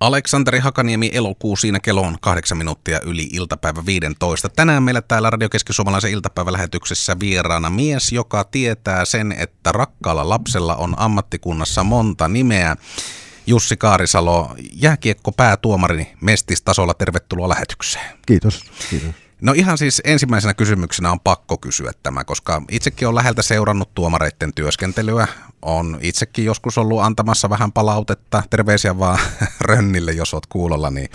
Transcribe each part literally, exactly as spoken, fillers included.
Aleksanteri Hakaniemi, elokuu, siinä kello on kahdeksan minuuttia yli iltapäivä viisitoista. Tänään meillä täällä Radio Keski-Suomalaisen iltapäivälähetyksessä vieraana mies, joka tietää sen, että rakkaalla lapsella on ammattikunnassa monta nimeä. Jussi Kaarisalo, jääkiekko päätuomari Mestis-tasolla, tervetuloa lähetykseen. Kiitos, kiitos. No ihan siis ensimmäisenä kysymyksenä on pakko kysyä tämä, koska itsekin on läheltä seurannut tuomareiden työskentelyä. On itsekin joskus ollut antamassa vähän palautetta, terveisiä vaan Rönnille, jos oot kuulolla, niin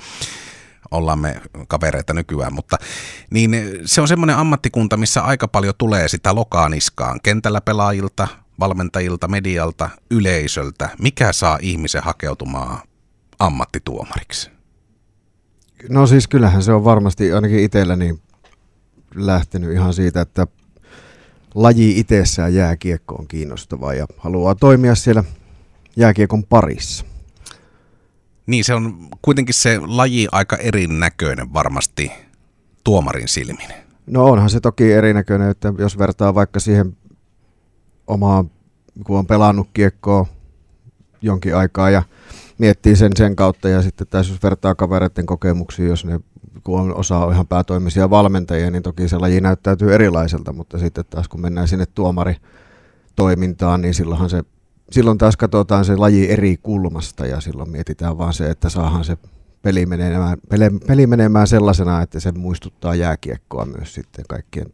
ollaan me kavereita nykyään. Mutta niin se on semmoinen ammattikunta, missä aika paljon tulee sitä lokaa niskaan kentällä pelaajilta, valmentajilta, medialta, yleisöltä. Mikä saa ihmisen hakeutumaan ammattituomariksi? No siis kyllähän se on varmasti ainakin itselläni lähtenyt ihan siitä, että laji itsessään jääkiekko on kiinnostavaa ja haluaa toimia siellä jääkiekon parissa. Niin se on kuitenkin se laji aika erinäköinen varmasti tuomarin silmin. No onhan se toki erinäköinen, että jos vertaa vaikka siihen omaan, kun on pelannut kiekkoa jonkin aikaa ja miettii sen sen kautta ja sitten tässä jos vertaa kavereiden kokemuksia, jos ne kun on, osa on ihan päätoimisia valmentajia, niin toki se laji näyttäytyy erilaiselta, mutta sitten taas kun mennään sinne tuomaritoimintaan, niin silloinhan se, silloin taas katsotaan se laji eri kulmasta ja silloin mietitään vaan se, että saahan se peli menemään, peli, peli menemään sellaisena, että se muistuttaa jääkiekkoa myös sitten kaikkien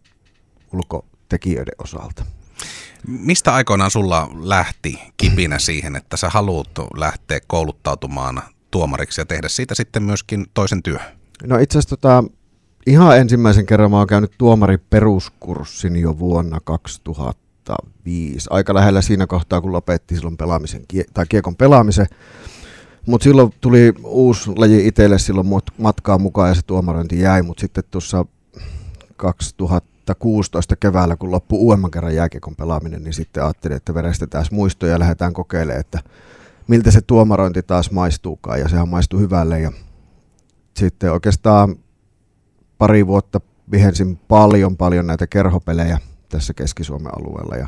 ulkotekijöiden osalta. Mistä aikoinaan sulla lähti kipinä siihen, että sä haluat lähteä kouluttautumaan tuomariksi ja tehdä siitä sitten myöskin toisen työ? No itse asiassa tota, ihan ensimmäisen kerran mä oon käynyt tuomariperuskurssin jo vuonna kaksituhattaviisi. Aika lähellä siinä kohtaa, kun lopettiin silloin pelaamisen, tai kiekon pelaamisen. Mutta silloin tuli uusi laji itselle silloin matkaa mukaan ja se tuomarointi jäi, mutta sitten tuossa kaksituhattakuusitoista keväällä, kun loppui uudemman kerran jääkiekon pelaaminen, niin sitten ajattelin, että verestetään muistoja ja lähdetään kokeilemaan, että miltä se tuomarointi taas maistuukaan, ja sehän maistui hyvälle. Ja sitten oikeastaan pari vuotta vihensin paljon paljon näitä kerhopelejä tässä Keski-Suomen alueella, ja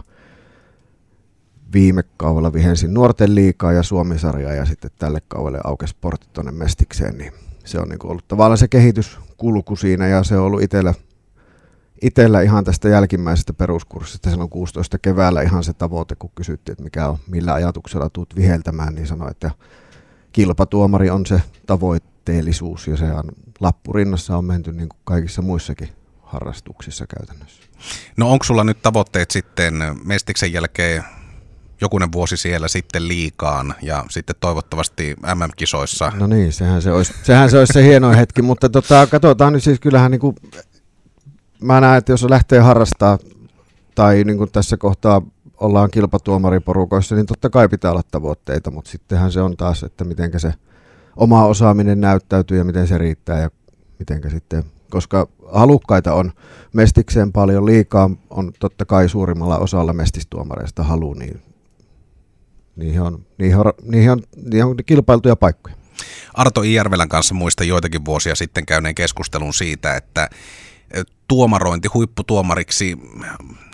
viime kaudella vihensin nuorten liigaa ja Suomi-sarjaa, ja sitten tälle kaudelle aukesi portit tuonne Mestikseen, niin se on niin kuin ollut tavallaan se kehityskulku siinä, ja se on ollut itsellä Itellä ihan tästä jälkimmäisestä peruskurssista silloin kuusitoista keväällä ihan se tavoite, kun kysyttiin, että mikä on, millä ajatuksella tuut viheltämään, niin sanoin, että kilpatuomari on se tavoitteellisuus ja se lappu rinnassa on menty niin kuin kaikissa muissakin harrastuksissa käytännössä. No onko sulla nyt tavoitteet sitten Mestiksen jälkeen jokunen vuosi siellä sitten liigaan ja sitten toivottavasti M M-kisoissa? No niin, sehän se olisi, sehän se, olisi se hieno hetki, mutta tota, katsotaan nyt siis kyllähän niin kuin mä näen, että jos lähtee harrastaa tai niin kuin tässä kohtaa ollaan kilpatuomariporukoissa, niin totta kai pitää olla tavoitteita, mutta sittenhän se on taas, että miten se oma osaaminen näyttäytyy ja miten se riittää ja mitenkä sitten, koska halukkaita on Mestikseen paljon, liikaa on totta kai suurimmalla osalla mestistuomareista halu, niin niihin on, niihin on, niihin on, niihin on kilpailtuja paikkoja. Arto Iijärvelän kanssa muistan joitakin vuosia sitten käyneen keskustelun siitä, että tuomarointi, huipputuomariksi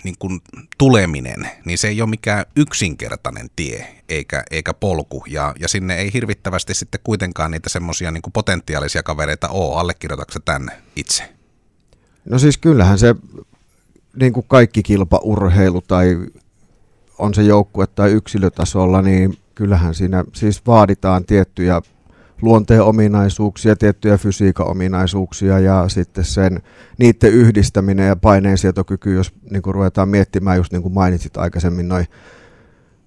niin kuin tuleminen, niin se ei ole mikään yksinkertainen tie eikä, eikä polku. Ja, ja sinne ei hirvittävästi sitten kuitenkaan niitä semmoisia niin kuin potentiaalisia kavereita ole. Allekirjoitatko tämän itse? No siis kyllähän se niin kuin kaikki kilpaurheilu tai on se joukkue tai yksilötasolla, niin kyllähän siinä siis vaaditaan tiettyjä luonteen ominaisuuksia, tiettyjä fysiikan ominaisuuksia ja sitten sen, niiden yhdistäminen ja paineensietokyky, jos niin kuin ruvetaan miettimään, just niin kuin mainitsit aikaisemmin, noin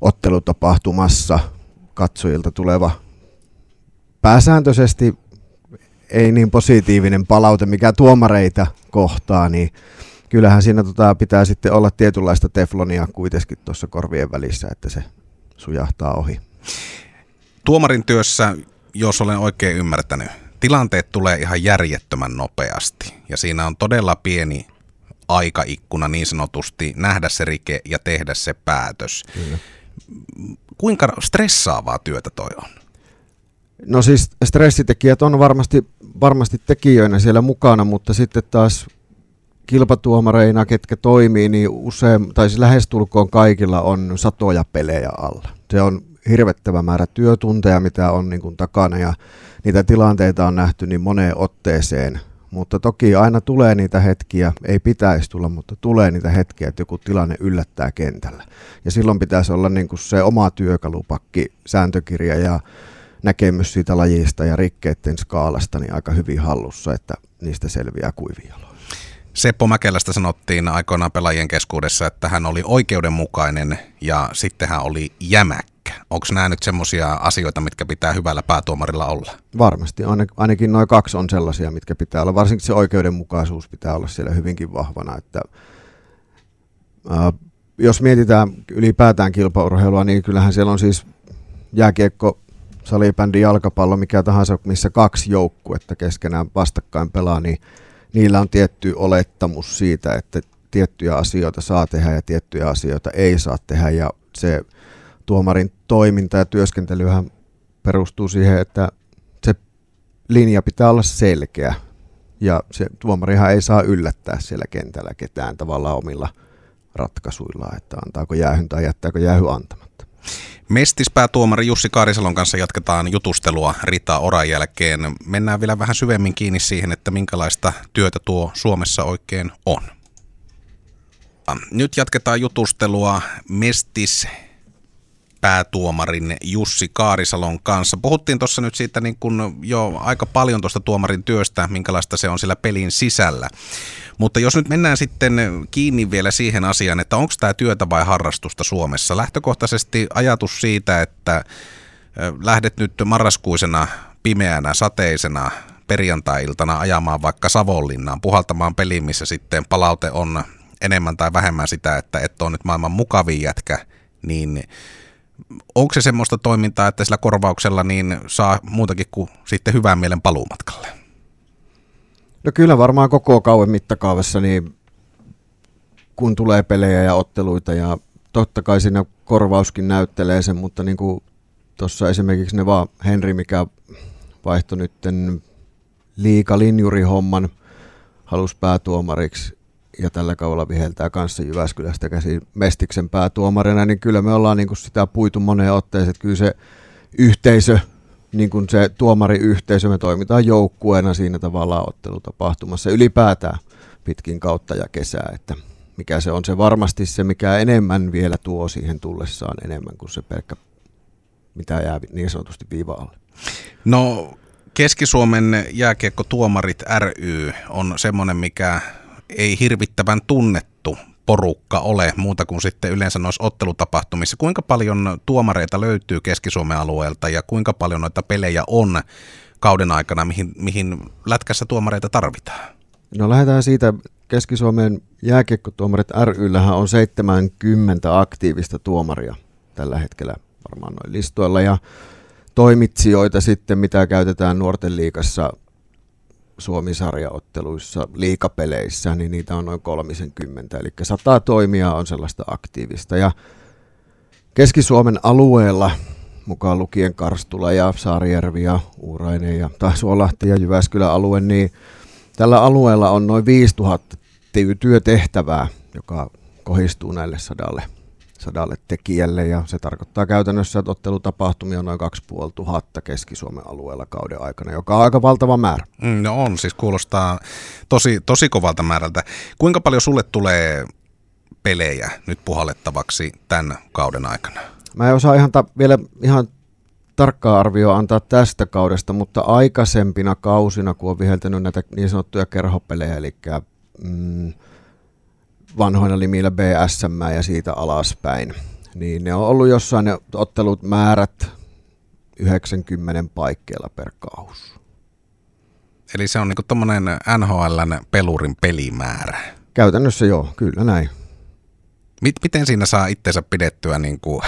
ottelutapahtumassa katsojilta tuleva pääsääntöisesti ei niin positiivinen palaute, mikä tuomareita kohtaa, niin kyllähän siinä tota pitää sitten olla tietynlaista teflonia kuitenkin tuossa korvien välissä, että se sujahtaa ohi. Tuomarin työssä, jos olen oikein ymmärtänyt, tilanteet tulee ihan järjettömän nopeasti ja siinä on todella pieni aikaikkuna niin sanotusti nähdä se rike ja tehdä se päätös. Kyllä. Kuinka stressaavaa työtä toi on? No siis stressitekijät on varmasti, varmasti tekijöinä siellä mukana, mutta sitten taas kilpatuomareina, ketkä toimii, niin usein, tai siis lähestulkoon kaikilla on satoja pelejä alla. Se on hirvettävä määrä työtunteja, mitä on niin kuin takana, ja niitä tilanteita on nähty niin moneen otteeseen. Mutta toki aina tulee niitä hetkiä, ei pitäisi tulla, mutta tulee niitä hetkiä, että joku tilanne yllättää kentällä. Ja silloin pitäisi olla niin kuin se oma työkalupakki, sääntökirja ja näkemys siitä lajista ja rikkeiden skaalasta niin aika hyvin hallussa, että niistä selviää kuivia aloja. Seppo Mäkelästä sanottiin aikoinaan pelaajien keskuudessa, että hän oli oikeudenmukainen ja sitten hän oli jämäkkä. Onko nämä nyt semmoisia asioita, mitkä pitää hyvällä päätuomarilla olla? Varmasti. Ainakin noin kaksi on sellaisia, mitkä pitää olla. Varsinkin se oikeudenmukaisuus pitää olla siellä hyvinkin vahvana. Että, äh, jos mietitään ylipäätään kilpaurheilua, niin kyllähän siellä on siis jääkiekko, salibändi, jalkapallo, mikä tahansa, missä kaksi joukkuetta keskenään vastakkain pelaa, niin niillä on tietty olettamus siitä, että tiettyjä asioita saa tehdä ja tiettyjä asioita ei saa tehdä. Ja se tuomarin toiminta ja työskentelyhän perustuu siihen, että se linja pitää olla selkeä. Ja se tuomarihan ei saa yllättää siellä kentällä ketään tavallaan omilla ratkaisuillaan, että antaako jäähyn tai jättääkö jäähy antamatta. Mestispäätuomari Jussi Kaarisalon kanssa jatketaan jutustelua Rita Oran jälkeen. Mennään vielä vähän syvemmin kiinni siihen, että minkälaista työtä tuo Suomessa oikein on. Nyt jatketaan jutustelua Mestispäätuomarin Jussi Kaarisalon kanssa. Puhuttiin tuossa nyt siitä niin kun jo aika paljon tuosta tuomarin työstä, minkälaista se on sillä pelin sisällä. Mutta jos nyt mennään sitten kiinni vielä siihen asiaan, että onko tämä työtä vai harrastusta Suomessa. Lähtökohtaisesti ajatus siitä, että lähdet nyt marraskuisena, pimeänä, sateisena perjantai-iltana ajamaan vaikka Savonlinnaan, puhaltamaan peliin, missä sitten palaute on enemmän tai vähemmän sitä, että et ole nyt maailman mukavin jätkä, niin onko se semmoista toimintaa, että sillä korvauksella niin saa muutakin kuin sitten hyvän mielen paluumatkalle? No kyllä varmaan koko kauden mittakaavassa, niin kun tulee pelejä ja otteluita ja totta kai siinä korvauskin näyttelee sen, mutta niin kuin tuossa esimerkiksi ne vaan Henri, mikä vaihtoi nytten liigalinjurihomman, halusi päätuomariksi ja tällä kaudella viheltää kanssa Jyväskylästä käsin Mestiksen päätuomarina, niin kyllä me ollaan niin kuin sitä puitu moneen otteeseen, että kyllä se yhteisö, niin kuin se tuomariyhteisö, me toimitaan joukkueena siinä tavallaan ottelutapahtumassa ylipäätään pitkin kautta ja kesää, että mikä se on se varmasti se, mikä enemmän vielä tuo siihen tullessaan enemmän kuin se pelkkä, mitä jää niin sanotusti viivaalle. No Keski-Suomen jääkiekkotuomarit ry on semmoinen, mikä ei hirvittävän tunnettu porukka ole muuta kuin sitten yleensä noissa ottelutapahtumissa. Kuinka paljon tuomareita löytyy Keski-Suomen alueelta ja kuinka paljon noita pelejä on kauden aikana, mihin, mihin lätkässä tuomareita tarvitaan? No lähdetään siitä. Keski-Suomen jääkiekkotuomarit ry:llähän on seitsemänkymmentä aktiivista tuomaria tällä hetkellä varmaan noin listoilla ja toimitsijoita sitten, mitä käytetään nuorten liigassa, Suomi-sarjaotteluissa, liikapeleissä, niin niitä on noin kolmekymmentä, eli sata toimijaa on sellaista aktiivista. Ja Keski-Suomen alueella, mukaan lukien Karstula ja Saarijärvi ja Uurainen ja Suolahti ja Jyväskylän alue, niin tällä alueella on noin viisituhatta työtehtävää, joka kohdistuu näille sadalle, sadalle tekijälle, ja se tarkoittaa käytännössä, että ottelutapahtumia on noin kaksituhattaviisisataa Keski-Suomen alueella kauden aikana, joka on aika valtava määrä. No on, siis kuulostaa tosi, tosi kovalta määrältä. Kuinka paljon sulle tulee pelejä nyt puhallettavaksi tämän kauden aikana? Mä en osaa ihan ta- vielä ihan tarkkaa arvioa antaa tästä kaudesta, mutta aikaisempina kausina, kun on viheltänyt näitä niin sanottuja kerhopelejä, eli mm, vanhoina nimillä B S M ja siitä alaspäin, niin ne on ollut jossain ne ottelut määrät yhdeksänkymmentä paikkeilla per kausi. Eli se on niinku tommonen N H L:n pelurin pelimäärä? Käytännössä joo, kyllä näin. Miten siinä saa itsensä pidettyä niinku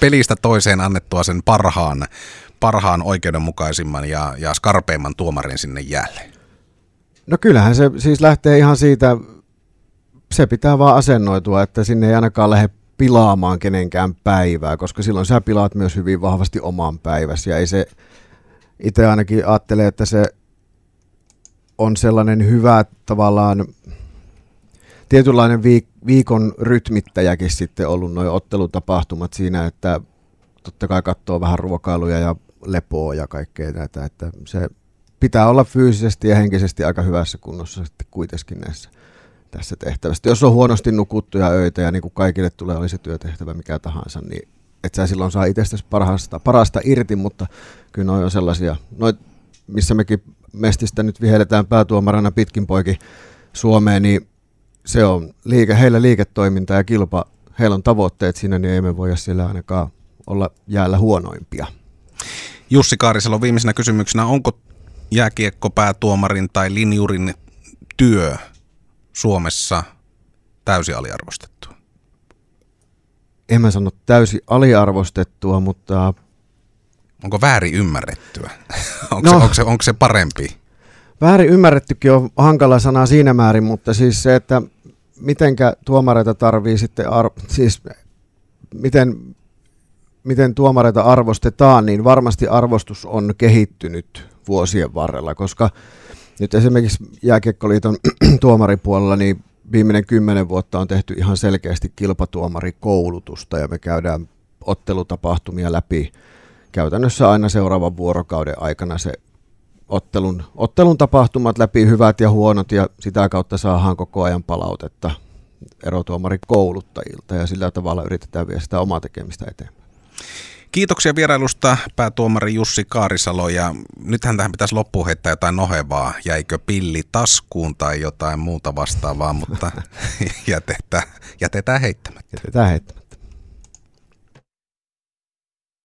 pelistä toiseen annettua sen parhaan, parhaan oikeudenmukaisimman ja, ja skarpeimman tuomarin sinne jälleen? No kyllähän se siis lähtee ihan siitä, se pitää vaan asennoitua, että sinne ei ainakaan lähde pilaamaan kenenkään päivää, koska silloin sä pilaat myös hyvin vahvasti oman päiväsi. Ja ei se, itse ainakin ajattelee, että se on sellainen hyvä tavallaan tietynlainen viik- viikon rytmittäjäkin sitten ollut nuo ottelutapahtumat siinä, että totta kai katsoo vähän ruokailuja ja lepoa ja kaikkea tätä, että se pitää olla fyysisesti ja henkisesti aika hyvässä kunnossa sitten kuitenkin näissä tässä tehtävässä. Jos on huonosti nukuttuja öitä ja niin kuin kaikille tulee, oli se työtehtävä mikä tahansa, niin et sä silloin saa itsestäsi parasta, parasta irti, mutta kyllä noi on sellaisia, noit missä mekin Mestistä nyt viheletään päätuomarana pitkin poikin Suomeen, niin se on liike, heillä liiketoiminta ja kilpa, heillä on tavoitteet siinä, niin ei me voida siellä ainakaan olla jäällä huonoimpia. Jussi Kaarisalo, viimeisenä kysymyksenä, onko jääkiekko päätuomarin tai linjurin työ Suomessa täysin aliarvostettu? En mä sano täysin aliarvostettua, mutta... Onko väärin ymmärrettyä? onko, no, se, onko, se, onko se parempi? Väärin ymmärrettykin on hankala sana siinä määrin, mutta siis se, että mitenkä tuomareita tarvii sitten... Ar- siis miten... miten tuomareita arvostetaan, niin varmasti arvostus on kehittynyt vuosien varrella, koska nyt esimerkiksi Jääkiekkoliiton tuomaripuolella niin viimeinen kymmenen vuotta on tehty ihan selkeästi kilpatuomarikoulutusta ja me käydään ottelutapahtumia läpi käytännössä aina seuraavan vuorokauden aikana se ottelun, ottelun tapahtumat läpi, hyvät ja huonot, ja sitä kautta saadaan koko ajan palautetta erotuomarikouluttajilta ja sillä tavalla yritetään viedä sitä omaa tekemistä eteenpäin. Kiitoksia vierailusta päätuomari Jussi Kaarisalo, ja nythän tähän pitäisi loppuun heittää jotain nohevaa, jäikö pilli taskuun tai jotain muuta vastaavaa, mutta jätetään, jätetään heittämättä. Jätetään heittämättä.